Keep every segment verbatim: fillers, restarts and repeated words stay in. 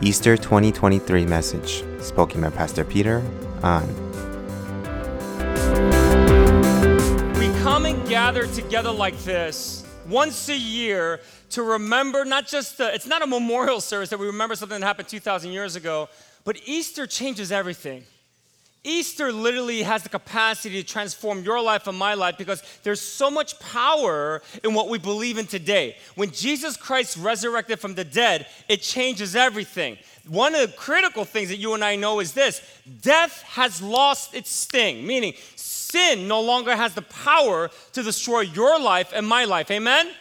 Easter twenty twenty-three message, spoken by Pastor Peter Ahn. We come and gather together like this once a year to remember not just the, it's not a memorial service that we remember something that happened two thousand years ago, but Easter changes everything. Easter literally has the capacity to transform your life and my life because there's so much power in what we believe in today. When Jesus Christ resurrected from the dead, it changes everything. One of the critical things that you and I know is this: death has lost its sting, meaning sin no longer has the power to destroy your life and my life. Amen? Amen.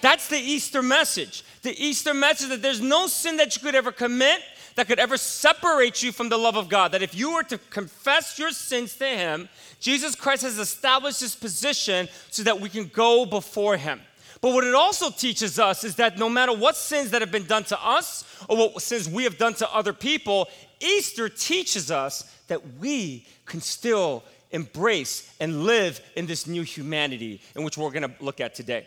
That's the Easter message. The Easter message that there's no sin that you could ever commit that could ever separate you from the love of God. That if you were to confess your sins to Him, Jesus Christ has established His position so that we can go before Him. But what it also teaches us is that no matter what sins that have been done to us or what sins we have done to other people, Easter teaches us that we can still embrace and live in this new humanity in which we're going to look at today.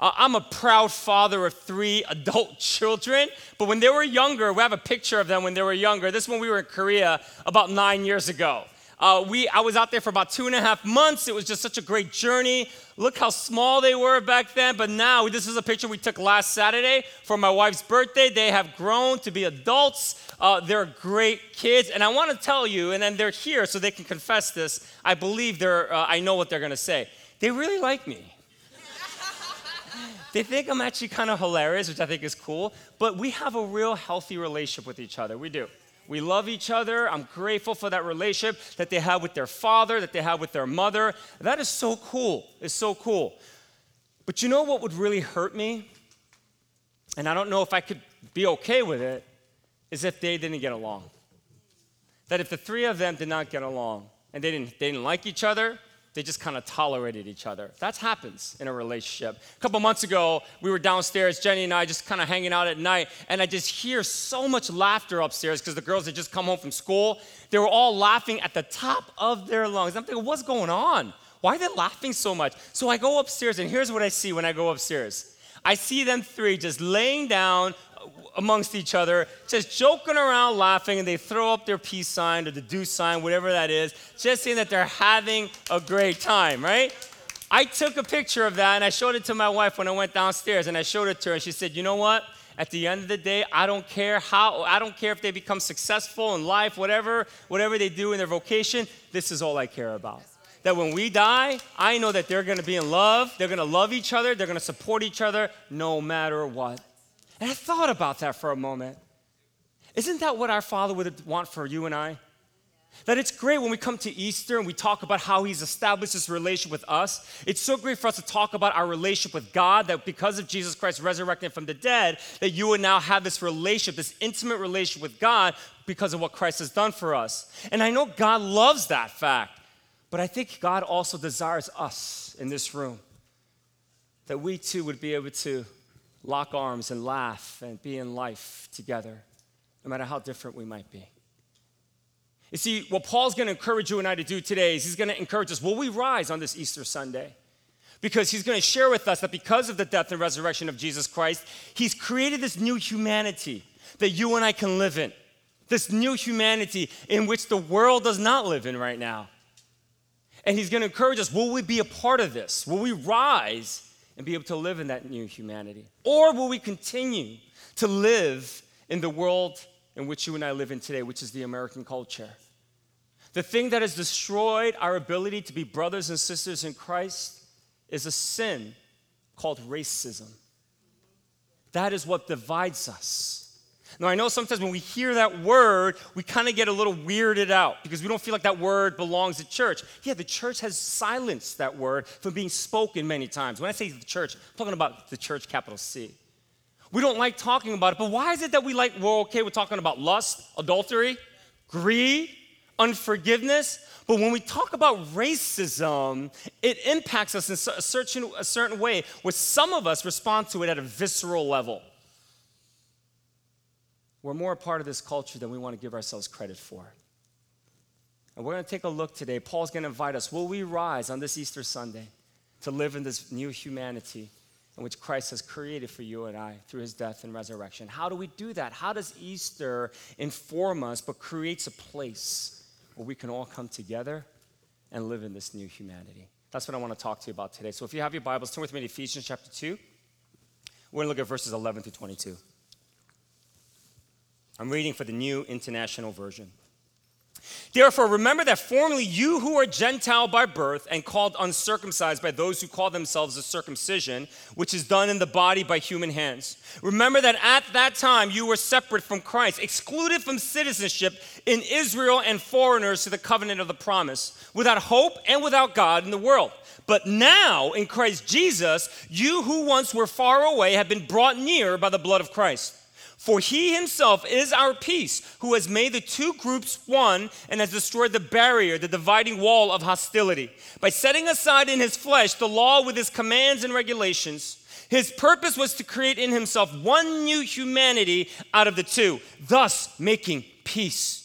Uh, I'm a proud father of three adult children, but when they were younger, we have a picture of them when they were younger. This one, we were in Korea about nine years ago. Uh, we, I was out there for about two and a half months. It was just such a great journey. Look how small they were back then, but now this is a picture we took last Saturday for my wife's birthday. They have grown to be adults. Uh, they're great kids, and I want to tell you, and then they're here so they can confess this. I believe they're, uh, I know what they're going to say. They really like me. They think I'm actually kind of hilarious, which I think is cool, but we have a real healthy relationship with each other. We do. We love each other. I'm grateful for that relationship that they have with their father, that they have with their mother. That is so cool. It's so cool. But you know what would really hurt me? And I don't know if I could be okay with it, is if they didn't get along. That if the three of them did not get along and they didn't, they didn't like each other, they just kind of tolerated each other. That happens in a relationship. A couple months ago, we were downstairs, Jenny and I, just kind of hanging out at night, and I just hear so much laughter upstairs because the girls had just come home from school. They were all laughing at the top of their lungs. I'm thinking, what's going on? Why are they laughing so much? So I go upstairs, and here's what I see when I go upstairs. I see them three just laying down amongst each other, just joking around, laughing, and they throw up their peace sign or the deuce sign, whatever that is, just saying that they're having a great time, right? I took a picture of that, and I showed it to my wife when I went downstairs, and I showed it to her, and she said, you know what? At the end of the day, I don't care how, I don't care if they become successful in life, whatever, whatever they do in their vocation, this is all I care about. That when we die, I know that they're going to be in love, they're going to love each other, they're going to support each other no matter what. And I thought about that for a moment. Isn't that what our Father would want for you and I? That it's great when we come to Easter and we talk about how He's established this relationship with us. It's so great for us to talk about our relationship with God, that because of Jesus Christ resurrecting from the dead, that you and now have this relationship, this intimate relationship with God because of what Christ has done for us. And I know God loves that fact, but I think God also desires us in this room, that we too would be able to lock arms and laugh and be in life together, no matter how different we might be. You see, what Paul's going to encourage you and I to do today is he's going to encourage us, will we rise on this Easter Sunday? Because he's going to share with us that because of the death and resurrection of Jesus Christ, He's created this new humanity that you and I can live in, this new humanity in which the world does not live in right now. And he's going to encourage us, will we be a part of this? Will we rise and be able to live in that new humanity? Or will we continue to live in the world in which you and I live in today, which is the American culture? The thing that has destroyed our ability to be brothers and sisters in Christ is a sin called racism. That is what divides us. Now, I know sometimes when we hear that word, we kind of get a little weirded out because we don't feel like that word belongs at church. Yeah, the church has silenced that word from being spoken many times. When I say the church, I'm talking about the church, capital C. We don't like talking about it, but why is it that we like, well, okay, we're talking about lust, adultery, greed, unforgiveness, but when we talk about racism, it impacts us in a certain, a certain way, where some of us respond to it at a visceral level. We're more a part of this culture than we want to give ourselves credit for. And we're going to take a look today. Paul's going to invite us, will we rise on this Easter Sunday to live in this new humanity and which Christ has created for you and I through his death and resurrection. How do we do that? How does Easter inform us but creates a place where we can all come together and live in this new humanity? That's what I want to talk to you about today. So if you have your Bibles, turn with me to Ephesians chapter two. We're going to look at verses eleven through twenty-two. I'm reading for the New International Version. Therefore, remember that formerly you who are Gentile by birth and called uncircumcised by those who call themselves a circumcision, which is done in the body by human hands. Remember that at that time you were separate from Christ, excluded from citizenship in Israel and foreigners to the covenant of the promise, without hope and without God in the world. But now, in Christ Jesus, you who once were far away have been brought near by the blood of Christ. For he himself is our peace, who has made the two groups one and has destroyed the barrier, the dividing wall of hostility, by setting aside in his flesh the law with his commands and regulations. His purpose was to create in himself one new humanity out of the two, thus making peace.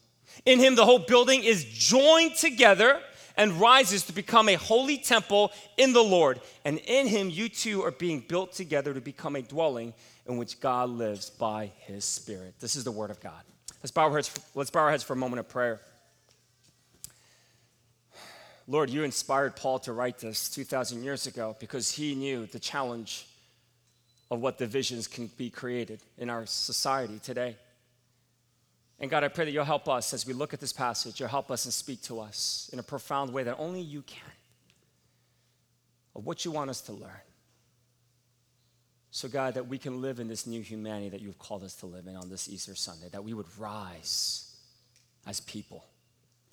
In him, the whole building is joined together and rises to become a holy temple in the Lord. And in him, you two are being built together to become a dwelling in which God lives by his Spirit. This is the word of God. Let's bow our heads, let's bow our heads for a moment of prayer. Lord, you inspired Paul to write this two thousand years ago because he knew the challenge of what divisions can be created in our society today. And God, I pray that you'll help us as we look at this passage. You'll help us and speak to us in a profound way that only you can, of what you want us to learn. So, God, that we can live in this new humanity that you've called us to live in on this Easter Sunday, that we would rise as people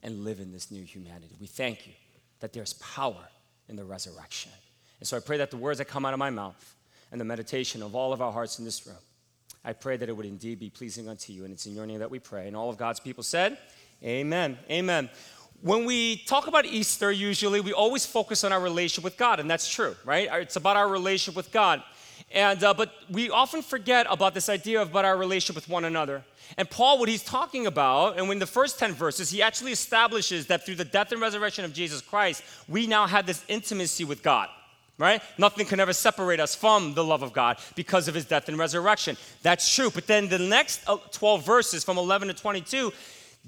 and live in this new humanity. We thank you that there's power in the resurrection. And so I pray that the words that come out of my mouth and the meditation of all of our hearts in this room, I pray that it would indeed be pleasing unto you, and it's in your name that we pray. And all of God's people said, amen, amen. When we talk about Easter, usually we always focus on our relationship with God, and that's true, right? It's about our relationship with God. And uh, but we often forget about this idea about our relationship with one another. And Paul, what he's talking about, and in the first ten verses, he actually establishes that through the death and resurrection of Jesus Christ, we now have this intimacy with God. Right? Nothing can ever separate us from the love of God because of his death and resurrection. That's true. But then the next twelve verses from eleven to twenty-two,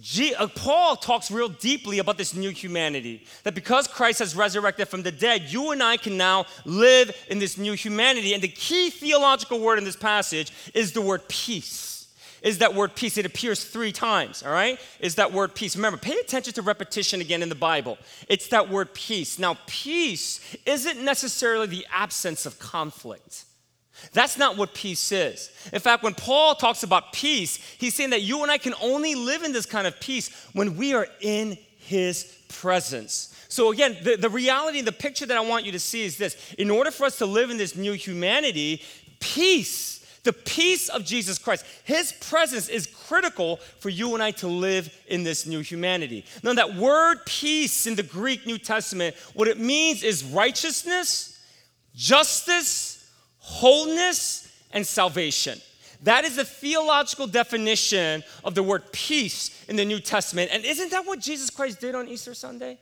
G- uh, Paul talks real deeply about this new humanity. That because Christ has resurrected from the dead, you and I can now live in this new humanity. And the key theological word in this passage is the word peace. Is that word peace? It appears three times, all right? Is that word peace? Remember, pay attention to repetition again in the Bible. It's that word peace. Now, peace isn't necessarily the absence of conflict. That's not what peace is. In fact, when Paul talks about peace, he's saying that you and I can only live in this kind of peace when we are in his presence. So again, the, the reality and the picture that I want you to see is this. In order for us to live in this new humanity, peace The peace of Jesus Christ, his presence is critical for you and I to live in this new humanity. Now that word peace in the Greek New Testament, what it means is righteousness, justice, wholeness, and salvation. That is the theological definition of the word peace in the New Testament. And isn't that what Jesus Christ did on Easter Sunday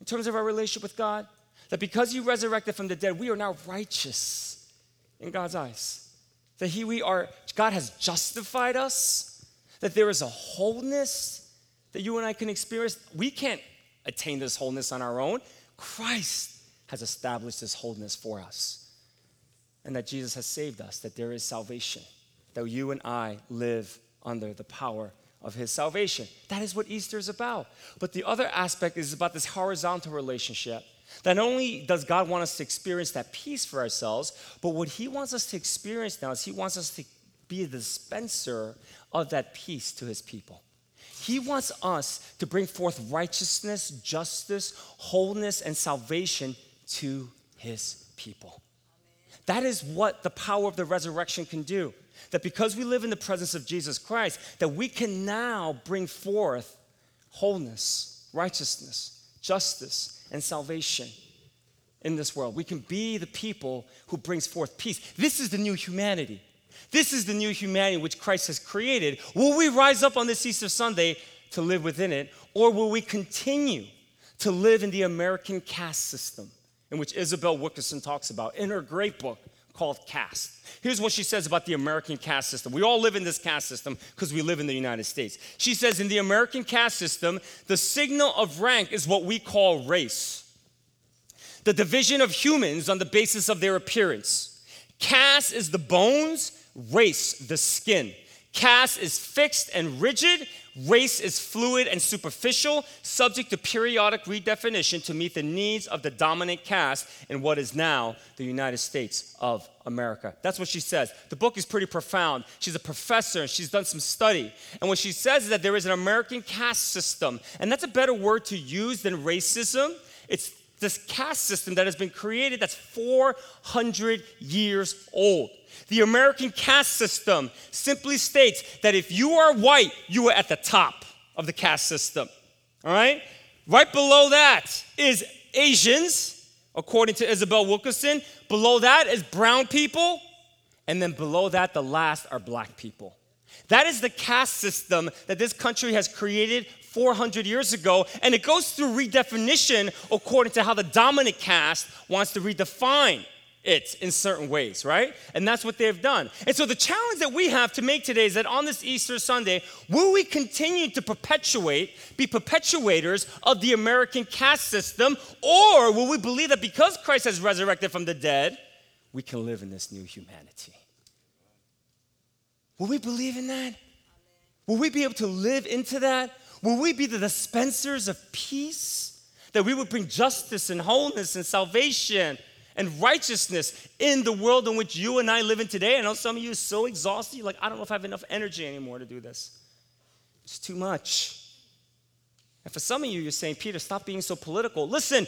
in terms of our relationship with God? That because he resurrected from the dead, we are now righteous in God's eyes. That he, we are, God has justified us, that there is a wholeness that you and I can experience. We can't attain this wholeness on our own. Christ has established this wholeness for us, and that Jesus has saved us, that there is salvation, that you and I live under the power of his salvation. That is what Easter is about. But the other aspect is about this horizontal relationship. That not only does God want us to experience that peace for ourselves, but what he wants us to experience now is he wants us to be the dispenser of that peace to his people. He wants us to bring forth righteousness, justice, wholeness, and salvation to his people. That is what the power of the resurrection can do. That because we live in the presence of Jesus Christ, that we can now bring forth wholeness, righteousness, justice, and salvation in this world. We can be the people who brings forth peace. This is the new humanity. This is the new humanity which Christ has created. Will we rise up on this Easter Sunday to live within it, or will we continue to live in the American caste system, in which Isabel Wilkerson talks about in her great book called Caste? Here's what she says about the American caste system. We all live in this caste system because we live in the United States. She says, in the American caste system, the signal of rank is what we call race. The division of humans on the basis of their appearance. Caste is the bones, race the skin. Caste is fixed and rigid. Race is fluid and superficial, subject to periodic redefinition to meet the needs of the dominant caste in what is now the United States of America. That's what she says. The book is pretty profound. She's a professor, and she's done some study. And what she says is that there is an American caste system, and that's a better word to use than racism. It's this caste system that has been created that's four hundred years old. The American caste system simply states that if you are white, you are at the top of the caste system, all right? Right below that is Asians, according to Isabel Wilkerson. Below that is brown people. And then below that, the last are black people. That is the caste system that this country has created four hundred years ago, and it goes through redefinition according to how the dominant caste wants to redefine it in certain ways, right? And that's what they've done. And so the challenge that we have to make today is that on this Easter Sunday, will we continue to perpetuate, be perpetuators of the American caste system, or will we believe that because Christ has resurrected from the dead, we can live in this new humanity? Will we believe in that? Will we be able to live into that? Will we be the dispensers of peace? That we would bring justice and wholeness and salvation and righteousness in the world in which you and I live in today. I know some of you are so exhausted, you're like, I don't know if I have enough energy anymore to do this. It's too much. And for some of you, you're saying, Peter, stop being so political. Listen,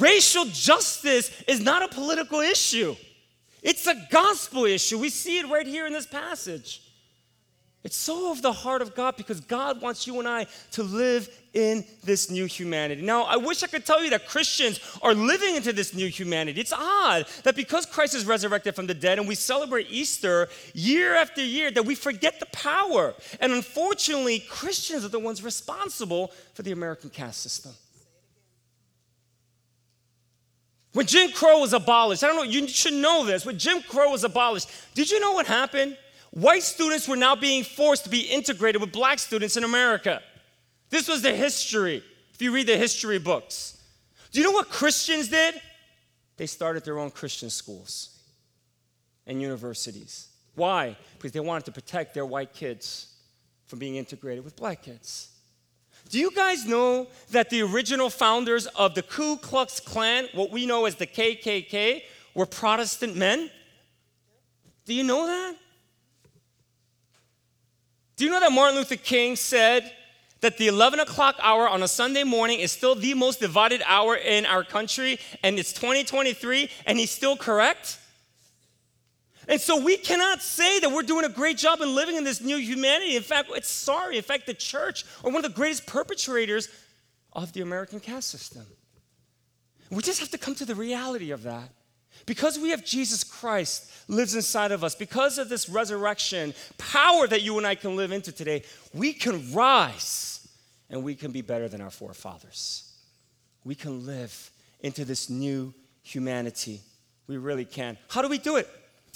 racial justice is not a political issue. It's a gospel issue. We see it right here in this passage. It's so of the heart of God because God wants you and I to live in this new humanity. Now, I wish I could tell you that Christians are living into this new humanity. It's odd that because Christ is resurrected from the dead and we celebrate Easter year after year, that we forget the power. And unfortunately, Christians are the ones responsible for the American caste system. When Jim Crow was abolished, I don't know, you should know this. When Jim Crow was abolished, did you know what happened? White students were now being forced to be integrated with black students in America. This was the history, if you read the history books. Do you know what Christians did? They started their own Christian schools and universities. Why? Because they wanted to protect their white kids from being integrated with black kids. Do you guys know that the original founders of the Ku Klux Klan, what we know as the K K K, were Protestant men? Do you know that? Do you know that Martin Luther King said that the eleven o'clock hour on a Sunday morning is still the most divided hour in our country, and it's twenty twenty-three, and he's still correct? And so we cannot say that we're doing a great job in living in this new humanity. In fact, it's sorry. In fact, the church are one of the greatest perpetrators of the American caste system. We just have to come to the reality of that. Because we have Jesus Christ lives inside of us, because of this resurrection power that you and I can live into today, we can rise and we can be better than our forefathers. We can live into this new humanity. We really can. How do we do it?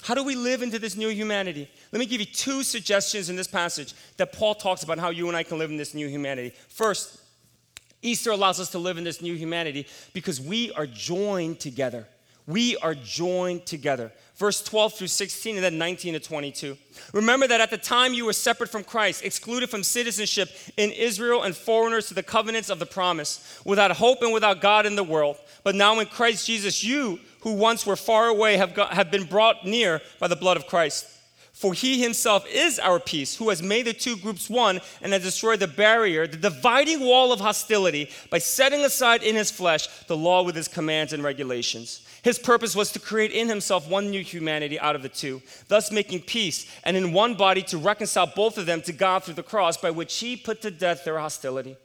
How do we live into this new humanity? Let me give you two suggestions in this passage that Paul talks about how you and I can live in this new humanity. First, Easter allows us to live in this new humanity because we are joined together. We are joined together. Verse twelve through sixteen and then nineteen to twenty-two. Remember that at the time you were separate from Christ, excluded from citizenship in Israel and foreigners to the covenants of the promise, without hope and without God in the world. But now in Christ Jesus, you who once were far away have, got, have been brought near by the blood of Christ. For he himself is our peace, who has made the two groups one and has destroyed the barrier, the dividing wall of hostility, by setting aside in his flesh the law with his commands and regulations. His purpose was to create in himself one new humanity out of the two, thus making peace, and in one body to reconcile both of them to God through the cross, by which he put to death their hostility.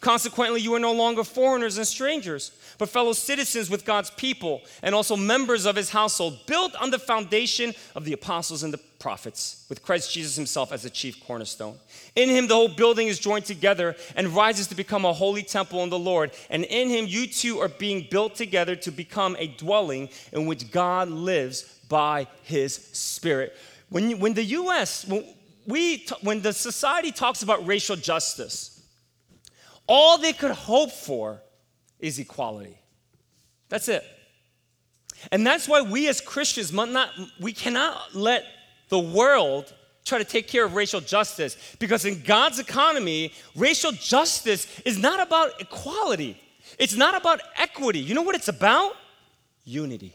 Consequently, you are no longer foreigners and strangers, but fellow citizens with God's people and also members of his household, built on the foundation of the apostles and the prophets, with Christ Jesus himself as the chief cornerstone. In him, the whole building is joined together and rises to become a holy temple in the Lord. And in him, you two are being built together to become a dwelling in which God lives by his Spirit. When, you, when the U S, when, we, when the society talks about racial justice, all they could hope for is equality. That's it. And that's why we as Christians must not, we cannot let the world try to take care of racial justice, because in God's economy, racial justice is not about equality. It's not about equity. You know what it's about? Unity.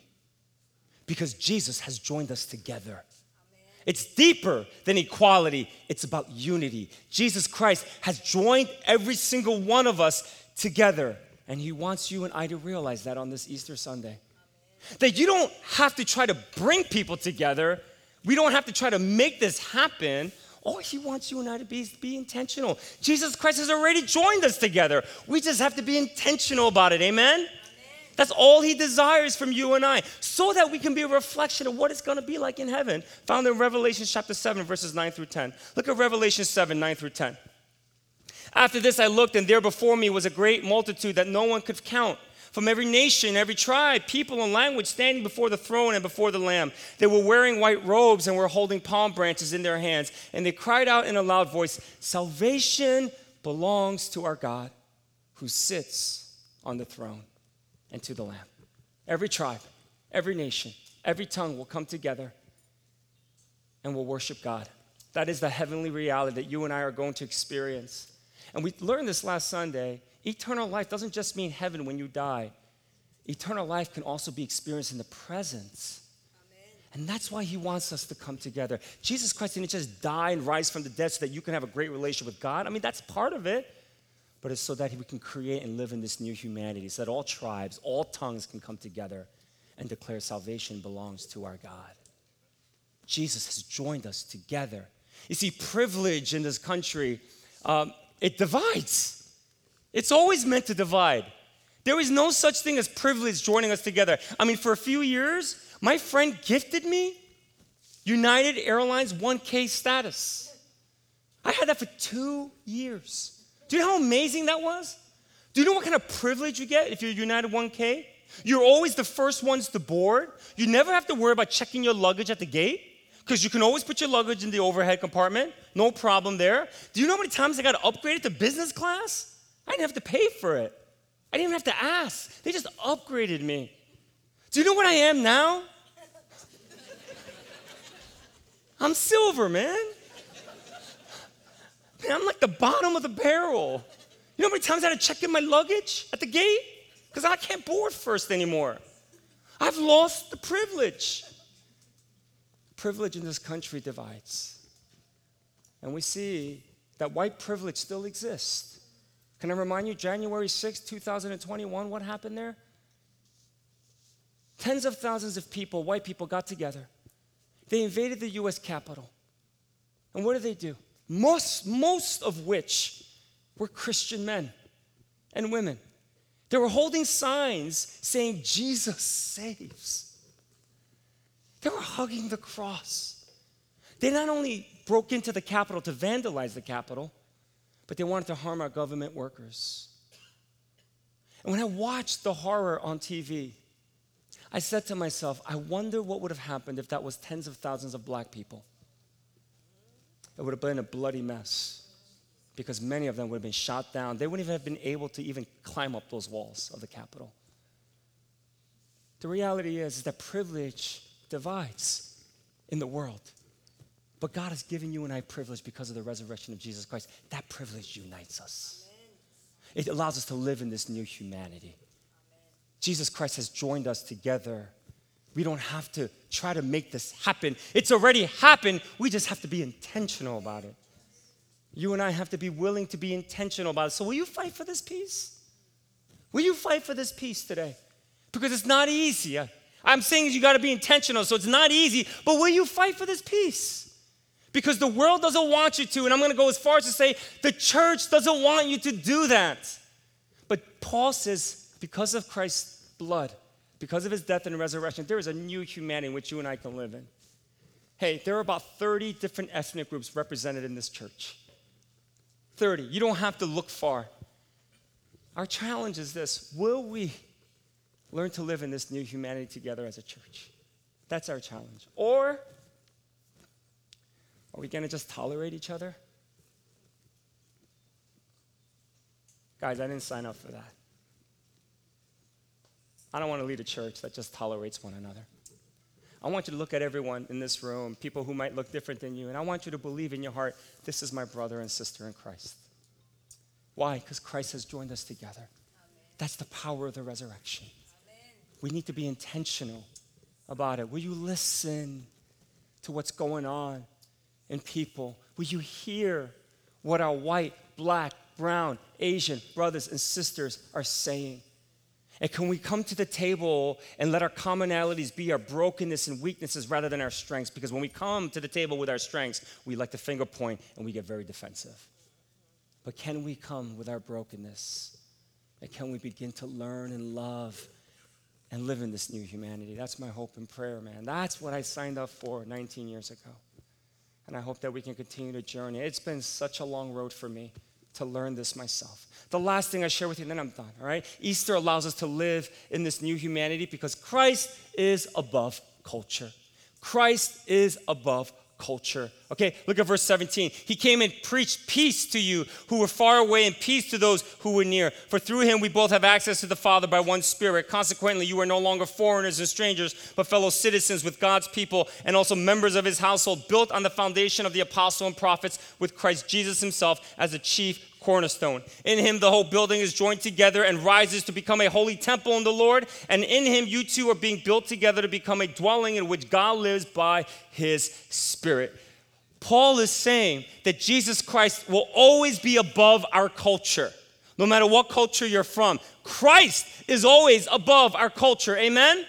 Because Jesus has joined us together. It's deeper than equality. It's about unity. Jesus Christ has joined every single one of us together. And he wants you and I to realize that on this Easter Sunday. Amen. That you don't have to try to bring people together. We don't have to try to make this happen. All he wants you and I to be is to be intentional. Jesus Christ has already joined us together. We just have to be intentional about it. Amen? That's all he desires from you and I, so that we can be a reflection of what it's going to be like in heaven, found in Revelation chapter seven, verses nine through ten. Look at Revelation seven, nine through ten. After this I looked, and there before me was a great multitude that no one could count, from every nation, every tribe, people, and language, standing before the throne and before the Lamb. They were wearing white robes and were holding palm branches in their hands, and they cried out in a loud voice, "Salvation belongs to our God, who sits on the throne, and to the Lamb." Every tribe, every nation, every tongue will come together and will worship God. That is the heavenly reality that you and I are going to experience. And we learned this last Sunday. Eternal life doesn't just mean heaven when you die. Eternal life can also be experienced in the presence. Amen. And that's why he wants us to come together. Jesus Christ didn't just die and rise from the dead so that you can have a great relationship with God. I mean, that's part of it. But it's so that we can create and live in this new humanity, so that all tribes, all tongues can come together and declare salvation belongs to our God. Jesus has joined us together. You see, privilege in this country, um, it divides. It's always meant to divide. There is no such thing as privilege joining us together. I mean, for a few years, my friend gifted me United Airlines one K status. I had that for two years. Do you know how amazing that was? Do you know what kind of privilege you get if you're United one K? You're always the first ones to board. You never have to worry about checking your luggage at the gate, because you can always put your luggage in the overhead compartment. No problem there. Do you know how many times I got upgraded to business class? I didn't have to pay for it. I didn't even have to ask. They just upgraded me. Do you know what I am now? I'm silver, man. I'm like the bottom of the barrel. You know how many times I had to check in my luggage at the gate? Because I can't board first anymore. I've lost the privilege. Privilege in this country divides. And we see that white privilege still exists. Can I remind you, January sixth, two thousand twenty-one, what happened there? Tens of thousands of people, white people, got together. They invaded the U S Capitol. And what did they do? Most, most of which were Christian men and women. They were holding signs saying, "Jesus saves." They were hugging the cross. They not only broke into the Capitol to vandalize the Capitol, but they wanted to harm our government workers. And when I watched the horror on T V, I said to myself, I wonder what would have happened if that was tens of thousands of black people. It would have been a bloody mess, because many of them would have been shot down. They wouldn't even have been able to even climb up those walls of the Capitol. The reality is, is that privilege divides in the world. But God has given you and I privilege because of the resurrection of Jesus Christ. That privilege unites us. Amen. It allows us to live in this new humanity. Amen. Jesus Christ has joined us together. We don't have to try to make this happen. It's already happened. We just have to be intentional about it. You and I have to be willing to be intentional about it. So will you fight for this peace? Will you fight for this peace today? Because it's not easy. I'm saying you got to be intentional, so it's not easy, but will you fight for this peace? Because the world doesn't want you to, and I'm going to go as far as to say the church doesn't want you to do that. But Paul says, because of Christ's blood, because of his death and resurrection, there is a new humanity in which you and I can live in. Hey, there are about thirty different ethnic groups represented in this church. thirty. You don't have to look far. Our challenge is this: will we learn to live in this new humanity together as a church? That's our challenge. Or are we going to just tolerate each other? Guys, I didn't sign up for that. I don't want to lead a church that just tolerates one another. I want you to look at everyone in this room, people who might look different than you, and I want you to believe in your heart, this is my brother and sister in Christ. Why? Because Christ has joined us together. Amen. That's the power of the resurrection. Amen. We need to be intentional about it. Will you listen to what's going on in people? Will you hear what our white, black, brown, Asian brothers and sisters are saying? And can we come to the table and let our commonalities be our brokenness and weaknesses rather than our strengths? Because when we come to the table with our strengths, we like to finger point and we get very defensive. But can we come with our brokenness? And can we begin to learn and love and live in this new humanity? That's my hope and prayer, man. That's what I signed up for nineteen years ago. And I hope that we can continue to journey. It's been such a long road for me to learn this myself. The last thing I share with you, and then I'm done, all right? Easter allows us to live in this new humanity because Christ is above culture. Christ is above culture. Okay, look at verse seventeen. He came and preached peace to you who were far away and peace to those who were near. For through him we both have access to the Father by one Spirit. Consequently, you are no longer foreigners and strangers, but fellow citizens with God's people and also members of his household, built on the foundation of the apostles and prophets, with Christ Jesus himself as the chief cornerstone. In him the whole building is joined together and rises to become a holy temple in the Lord, and in him you two are being built together to become a dwelling in which God lives by his Spirit. Paul is saying that Jesus Christ will always be above our culture, no matter what culture you're from. Christ is always above our culture. Amen?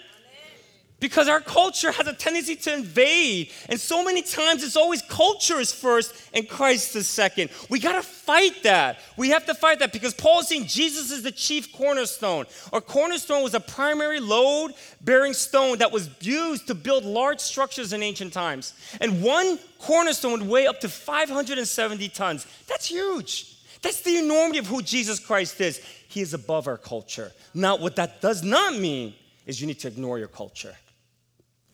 Because our culture has a tendency to invade. And so many times it's always culture is first and Christ is second. We got to fight that. We have to fight that because Paul is saying Jesus is the chief cornerstone. Our cornerstone was a primary load-bearing stone that was used to build large structures in ancient times. And one cornerstone would weigh up to five hundred seventy tons. That's huge. That's the enormity of who Jesus Christ is. He is above our culture. Now, what that does not mean is you need to ignore your culture.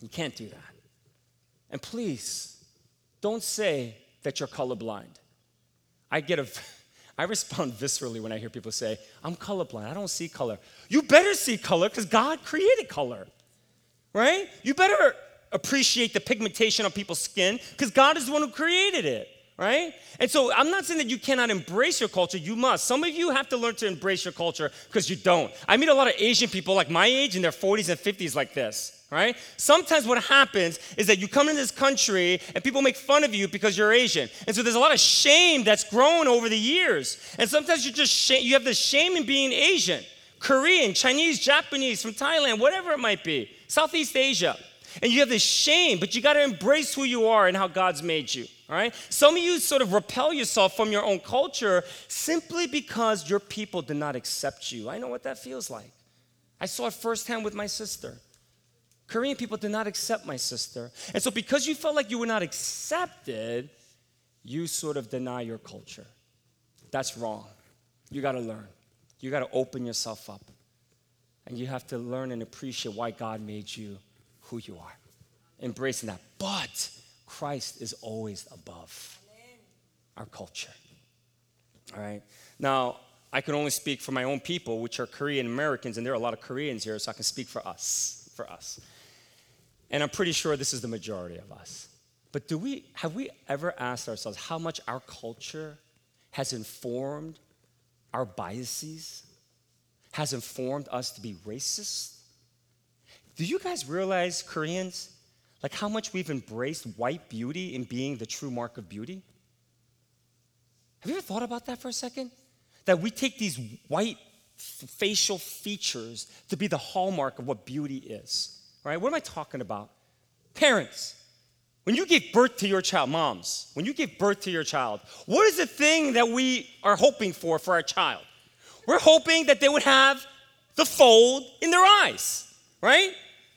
You can't do that. And please, don't say that you're colorblind. I get a, I respond viscerally when I hear people say, I'm colorblind, I don't see color. You better see color because God created color, right? You better appreciate the pigmentation on people's skin because God is the one who created it, right? And so I'm not saying that you cannot embrace your culture. You must. Some of you have to learn to embrace your culture because you don't. I meet a lot of Asian people like my age in their forties and fifties like this. Right? Sometimes what happens is that you come into this country and people make fun of you because you're Asian. And so there's a lot of shame that's grown over the years. And sometimes you just sh- you have this shame in being Asian, Korean, Chinese, Japanese, from Thailand, whatever it might be, Southeast Asia. And you have this shame, but you got to embrace who you are and how God's made you. All right? Some of you sort of repel yourself from your own culture simply because your people did not accept you. I know what that feels like. I saw it firsthand with my sister. Korean people did not accept my sister. And so because you felt like you were not accepted, you sort of deny your culture. That's wrong. You got to learn. You got to open yourself up. And you have to learn and appreciate why God made you who you are. Embracing that. But Christ is always above our culture. All right? Now, I can only speak for my own people, which are Korean Americans, and there are a lot of Koreans here, so I can speak for us, for us. And I'm pretty sure this is the majority of us. But do we, have we ever asked ourselves how much our culture has informed our biases, has informed us to be racist? Do you guys realize, Koreans, like how much we've embraced white beauty in being the true mark of beauty? Have you ever thought about that for a second? That we take these white facial features to be the hallmark of what beauty is. All right, what am I talking about? Parents, when you give birth to your child, moms, when you give birth to your child, what is the thing that we are hoping for for our child? We're hoping that they would have the fold in their eyes, right?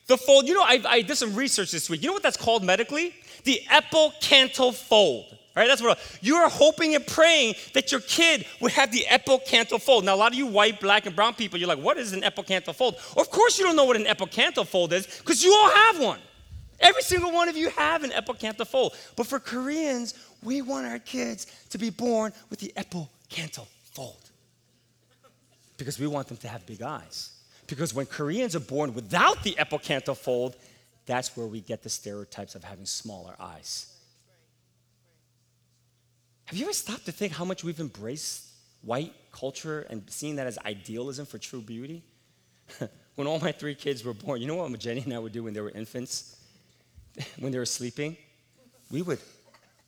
The fold, you know, I, I did some research this week. You know what that's called medically? The epicantal fold. Right, that's what you are hoping and praying that your kid would have the epicantal fold. Now, a lot of you white, black, and brown people, you're like, what is an epicantal fold? Of course you don't know what an epicantal fold is because you all have one. Every single one of you have an epicantal fold. But for Koreans, we want our kids to be born with the epicantal fold because we want them to have big eyes. Because when Koreans are born without the epicantal fold, that's where we get the stereotypes of having smaller eyes. Have you ever stopped to think how much we've embraced white culture and seen that as idealism for true beauty? When all my three kids were born, you know what Jenny and I would do when they were infants? When they were sleeping? We would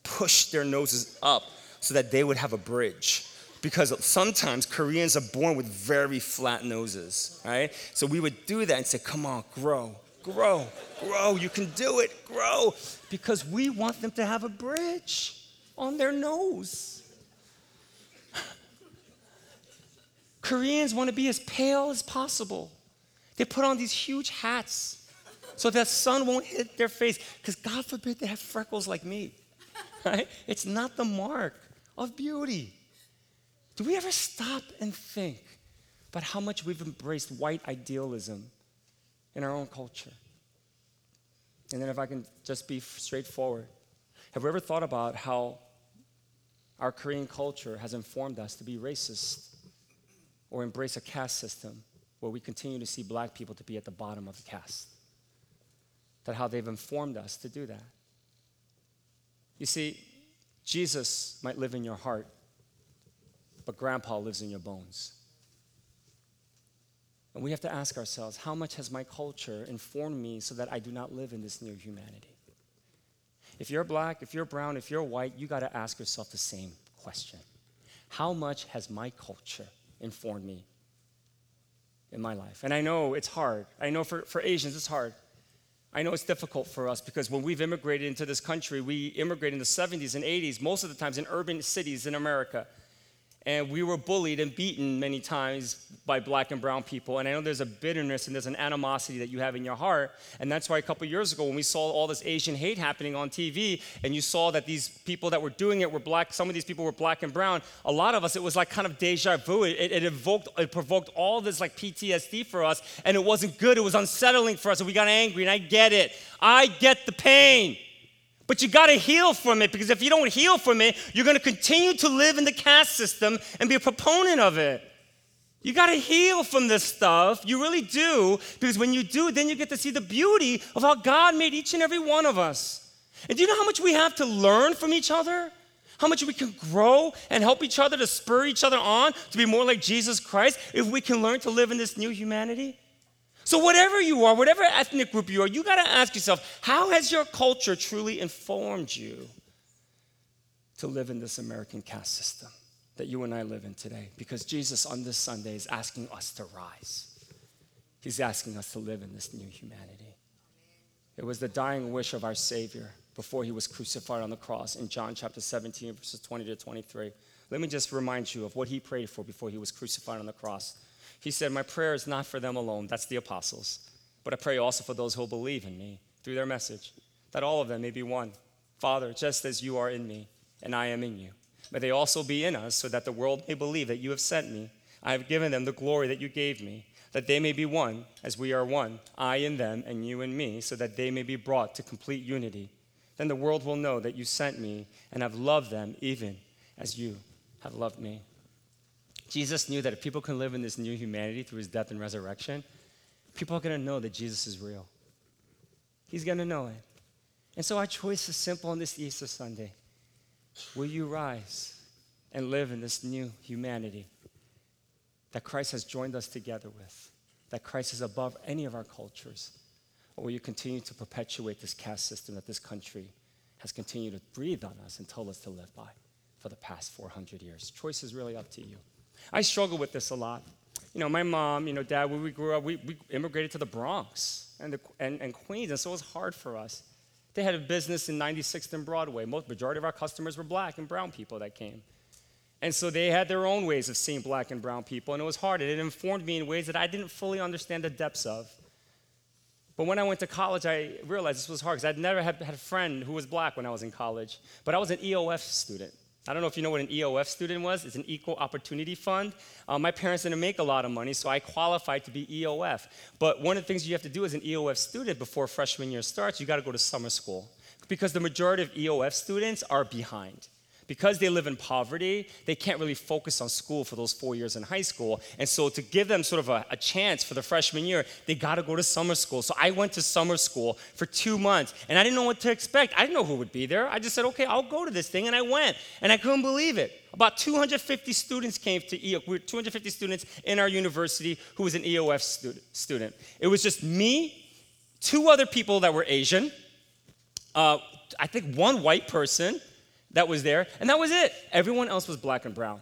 push their noses up so that they would have a bridge. Because sometimes Koreans are born with very flat noses, right? So we would do that and say, come on, grow, grow, grow. You can do it, grow. Because we want them to have a bridge on their nose. Koreans want to be as pale as possible. They put on these huge hats so that sun won't hit their face because God forbid they have freckles like me, right? It's not the mark of beauty. Do we ever stop and think about how much we've embraced white idealism in our own culture? And then if I can just be straightforward, have we ever thought about how our Korean culture has informed us to be racist or embrace a caste system where we continue to see black people to be at the bottom of the caste? That how they've informed us to do that. You see, Jesus might live in your heart, but grandpa lives in your bones. And we have to ask ourselves, how much has my culture informed me so that I do not live in this new humanity? If you're black, if you're brown, if you're white, you got to ask yourself the same question. How much has my culture informed me in my life? And I know it's hard. I know for, for Asians it's hard. I know it's difficult for us because when we've immigrated into this country, we immigrated in the seventies and eighties, most of the times in urban cities in America. And we were bullied and beaten many times by black and brown people. And I know there's a bitterness and there's an animosity that you have in your heart. And that's why a couple years ago when we saw all this Asian hate happening on T V and you saw that these people that were doing it were black, some of these people were black and brown, a lot of us, it was like kind of deja vu. It, it, it evoked, it provoked all this like P T S D for us, and it wasn't good. It was unsettling for us, and we got angry, and I get it. I get the pain. But you gotta heal from it, because if you don't heal from it, you're gonna continue to live in the caste system and be a proponent of it. You gotta heal from this stuff, you really do, because when you do, then you get to see the beauty of how God made each and every one of us. And do you know how much we have to learn from each other? How much we can grow and help each other to spur each other on to be more like Jesus Christ if we can learn to live in this new humanity? So whatever you are, whatever ethnic group you are, you got to ask yourself, how has your culture truly informed you to live in this American caste system that you and I live in today? Because Jesus on this Sunday is asking us to rise. He's asking us to live in this new humanity. It was the dying wish of our Savior before he was crucified on the cross in John chapter seventeen, verses twenty to twenty-three. Let me just remind you of what he prayed for before he was crucified on the cross. He said, my prayer is not for them alone, that's the apostles, but I pray also for those who will believe in me through their message, that all of them may be one. Father, just as you are in me and I am in you, may they also be in us so that the world may believe that you have sent me. I have given them the glory that you gave me, that they may be one as we are one, I in them and you in me, so that they may be brought to complete unity. Then the world will know that you sent me and have loved them even as you have loved me. Jesus knew that if people can live in this new humanity through his death and resurrection, people are going to know that Jesus is real. He's going to know it. And so our choice is simple on this Easter Sunday. Will you rise and live in this new humanity that Christ has joined us together with, that Christ is above any of our cultures? Or will you continue to perpetuate this caste system that this country has continued to breathe on us and told us to live by for the past four hundred years? Choice is really up to you. I struggle with this a lot. you know, my mom, you know, dad, when we grew up, we, we immigrated to the Bronx and, the, and, and Queens, and so it was hard for us. They had a business in ninety-sixth and Broadway. Most majority of our customers were black and brown people that came. And so they had their own ways of seeing black and brown people, and it was hard. It informed me in ways that I didn't fully understand the depths of. But when I went to college, I realized this was hard, because I'd never had, had a friend who was black when I was in college. But I was an E O F student. I don't know if you know what an E O F student was. It's an Equal Opportunity Fund. Um, my parents didn't make a lot of money, so I qualified to be E O F. But one of the things you have to do as an E O F student before freshman year starts, you got to go to summer school, because the majority of E O F students are behind. Because they live in poverty, they can't really focus on school for those four years in high school. And so to give them sort of a, a chance for the freshman year, they got to go to summer school. So I went to summer school for two months, and I didn't know what to expect. I didn't know who would be there. I just said, okay, I'll go to this thing, and I went. And I couldn't believe it. About two hundred fifty students came to E O F. We were two hundred fifty students in our university who was an E O F stud- student. It was just me, two other people that were Asian, uh, I think one white person, that was there, and that was it. Everyone else was black and brown.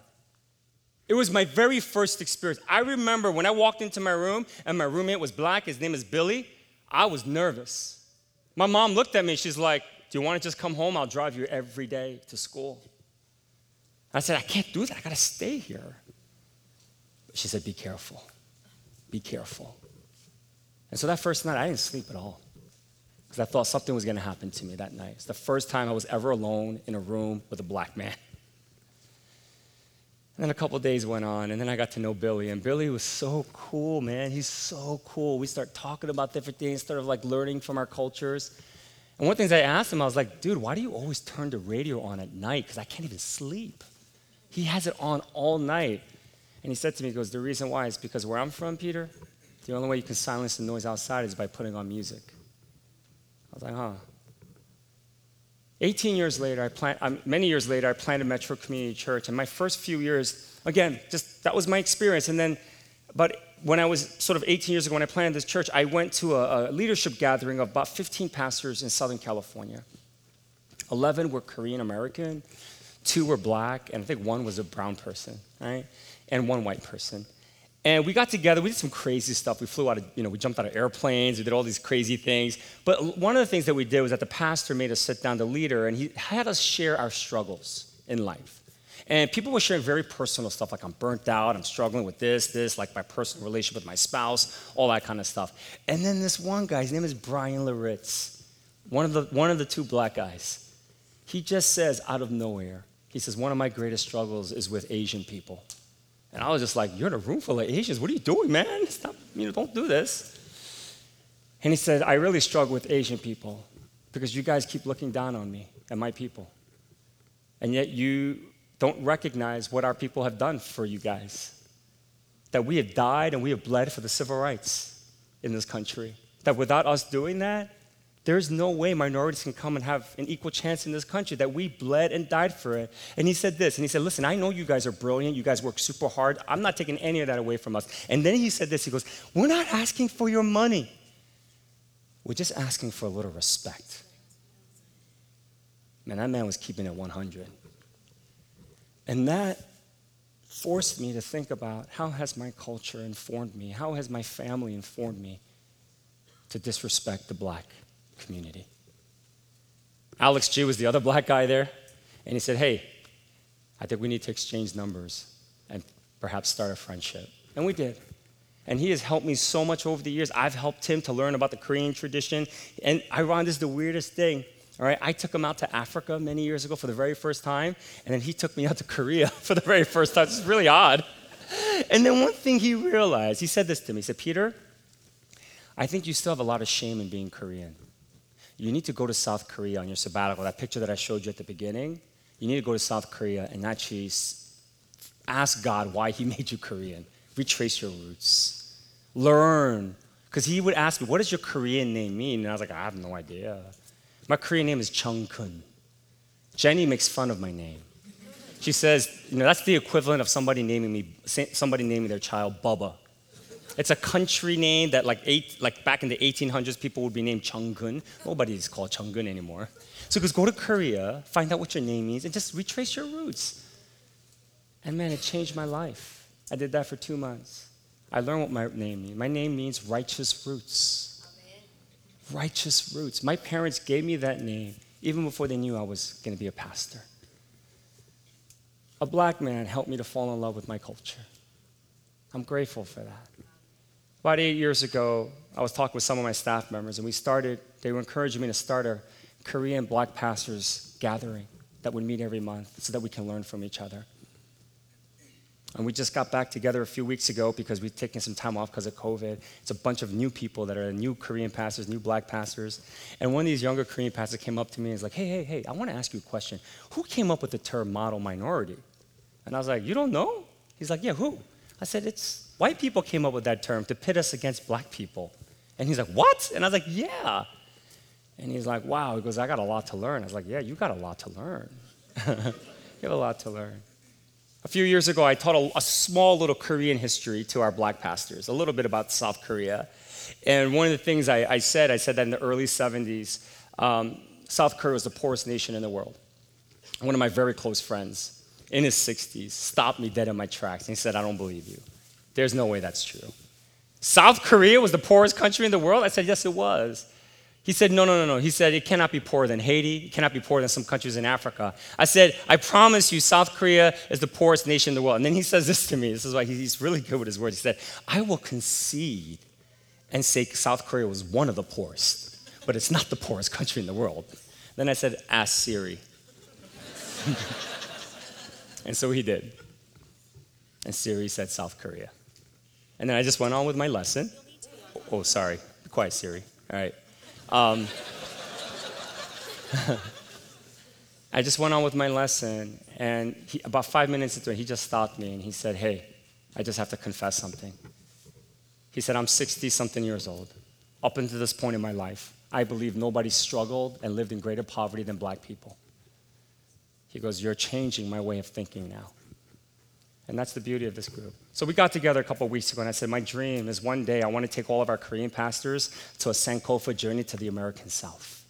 It was my very first experience. I remember when I walked into my room, and my roommate was black, his name is Billy, I was nervous. My mom looked at me, she's like, do you want to just come home? I'll drive you every day to school. I said, I can't do that, I gotta stay here. She said, be careful, be careful. And so that first night, I didn't sleep at all. I thought something was going to happen to me that night. It's the first time I was ever alone in a room with a black man. And then a couple days went on, and then I got to know Billy, and Billy was so cool, man. He's so cool. We started talking about different things, sort of like learning from our cultures. And one of the things I asked him, I was like, dude, why do you always turn the radio on at night? Because I can't even sleep. He has it on all night. And he said to me, he goes, the reason why is because where I'm from, Peter, the only way you can silence the noise outside is by putting on music. I was like, huh. eighteen years later, I plant, um, many years later, I planted Metro Community Church. And my first few years, again, just that was my experience. And then, but when I was sort of eighteen years ago, when I planted this church, I went to a, a leadership gathering of about fifteen pastors in Southern California. eleven were Korean American, two were black, and I think one was a brown person, right? And one white person. And we got together, we did some crazy stuff. We flew out of, you know, we jumped out of airplanes, we did all these crazy things. But one of the things that we did was that the pastor made us sit down, the leader, and he had us share our struggles in life. And people were sharing very personal stuff, like I'm burnt out, I'm struggling with this, this, like my personal relationship with my spouse, all that kind of stuff. And then this one guy, his name is Brian Leritz, one of the, one of the two black guys. He just says, out of nowhere, he says, one of my greatest struggles is with Asian people. And I was just like, you're in a room full of Asians. What are you doing, man? Stop, you know, don't do this. And he said, I really struggle with Asian people because you guys keep looking down on me and my people. And yet you don't recognize what our people have done for you guys. That we have died and we have bled for the civil rights in this country. That without us doing that, there's no way minorities can come and have an equal chance in this country, that we bled and died for it. And he said this, and he said, listen, I know you guys are brilliant, you guys work super hard, I'm not taking any of that away from us. And then he said this, he goes, we're not asking for your money. We're just asking for a little respect. Man, that man was keeping it one hundred. And that forced me to think about, how has my culture informed me? How has my family informed me to disrespect the black community? Alex G was the other black guy there, and he said, hey, I think we need to exchange numbers and perhaps start a friendship. And we did. And he has helped me so much over the years. I've helped him to learn about the Korean tradition. And ironically, this is the weirdest thing, all right? I took him out to Africa many years ago for the very first time, and then he took me out to Korea for the very first time. This is really odd. And then one thing he realized, he said this to me, he said, Peter, I think you still have a lot of shame in being Korean. You need to go to South Korea on your sabbatical, that picture that I showed you at the beginning. You need to go to South Korea and actually ask God why he made you Korean. Retrace your roots. Learn. Because he would ask me, what does your Korean name mean? And I was like, I have no idea. My Korean name is Chung-kun. Jenny makes fun of my name. She says, you know, that's the equivalent of somebody naming me, somebody naming their child Bubba. It's a country name that like eight, like back in the eighteen hundreds, people would be named Chung-kun. Nobody's called Chung-kun anymore. So he goes, go to Korea, find out what your name means, and just retrace your roots. And man, it changed my life. I did that for two months. I learned what my name means. My name means righteous roots. Amen. Righteous roots. My parents gave me that name even before they knew I was going to be a pastor. A black man helped me to fall in love with my culture. I'm grateful for that. About eight years ago, I was talking with some of my staff members, and we started, they were encouraging me to start a Korean black pastors gathering that would meet every month so that we can learn from each other. And we just got back together a few weeks ago because we've taken some time off because of COVID. It's a bunch of new people that are new Korean pastors, new black pastors. And one of these younger Korean pastors came up to me and was like, hey, hey, hey, I want to ask you a question. Who came up with the term model minority? And I was like, you don't know? He's like, yeah, who? I said, it's white people came up with that term to pit us against black people. And he's like, what? And I was like, yeah. And he's like, wow. He goes, I got a lot to learn. I was like, yeah, you got a lot to learn. You have a lot to learn. A few years ago, I taught a, a small little Korean history to our black pastors, a little bit about South Korea. And one of the things I, I said, I said that in the early seventies, um, South Korea was the poorest nation in the world. One of my very close friends in his sixties stopped me dead in my tracks. And he said, I don't believe you. There's no way that's true. South Korea was the poorest country in the world? I said, yes, it was. He said, no, no, no, no. He said, it cannot be poorer than Haiti. It cannot be poorer than some countries in Africa. I said, I promise you, South Korea is the poorest nation in the world. And then he says this to me. This is why he's really good with his words. He said, I will concede and say South Korea was one of the poorest, but it's not the poorest country in the world. Then I said, ask Siri. And so he did. And Siri said South Korea. And then I just went on with my lesson. Oh, sorry. Be quiet, Siri. All right. Um, I just went on with my lesson, and he, about five minutes into it, he just stopped me, and he said, hey, I just have to confess something. He said, I'm sixty-something years old. Up until this point in my life, I believe nobody struggled and lived in greater poverty than black people. He goes, you're changing my way of thinking now. And that's the beauty of this group. So we got together a couple of weeks ago, and I said, my dream is one day I want to take all of our Korean pastors to a Sankofa journey to the American South,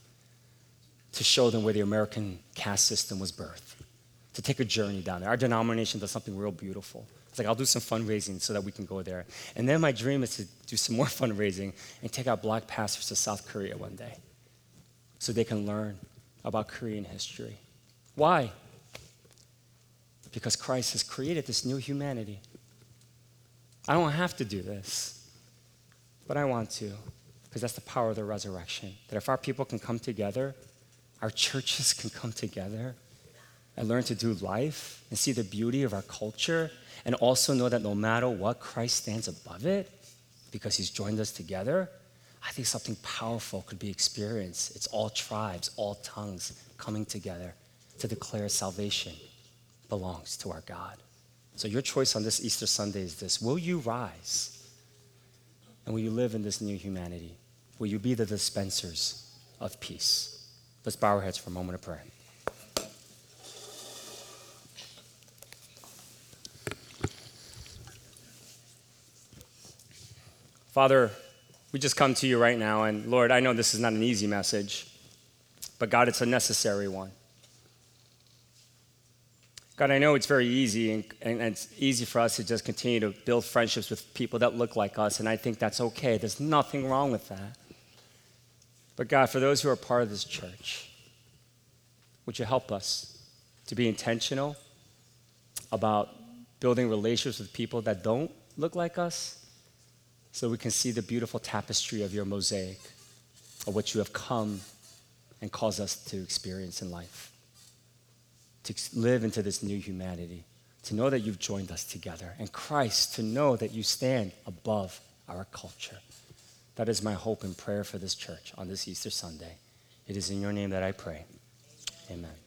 to show them where the American caste system was birthed, to take a journey down there. Our denomination does something real beautiful. It's like, I'll do some fundraising so that we can go there. And then my dream is to do some more fundraising and take our black pastors to South Korea one day so they can learn about Korean history. Why? Because Christ has created this new humanity. I don't have to do this, but I want to, because that's the power of the resurrection, that if our people can come together, our churches can come together and learn to do life and see the beauty of our culture and also know that no matter what, Christ stands above it because he's joined us together, I think something powerful could be experienced. It's all tribes, all tongues coming together to declare salvation belongs to our God. So your choice on this Easter Sunday is this. Will you rise? And will you live in this new humanity? Will you be the dispensers of peace? Let's bow our heads for a moment of prayer. Father, we just come to you right now, and Lord, I know this is not an easy message, but God, it's a necessary one. God, I know it's very easy, and, and it's easy for us to just continue to build friendships with people that look like us, and I think that's okay. There's nothing wrong with that. But God, for those who are part of this church, would you help us to be intentional about building relationships with people that don't look like us so we can see the beautiful tapestry of your mosaic of what you have come and caused us to experience in life, to live into this new humanity, to know that you've joined us together, and Christ, to know that you stand above our culture. That is my hope and prayer for this church on this Easter Sunday. It is in your name that I pray. Amen.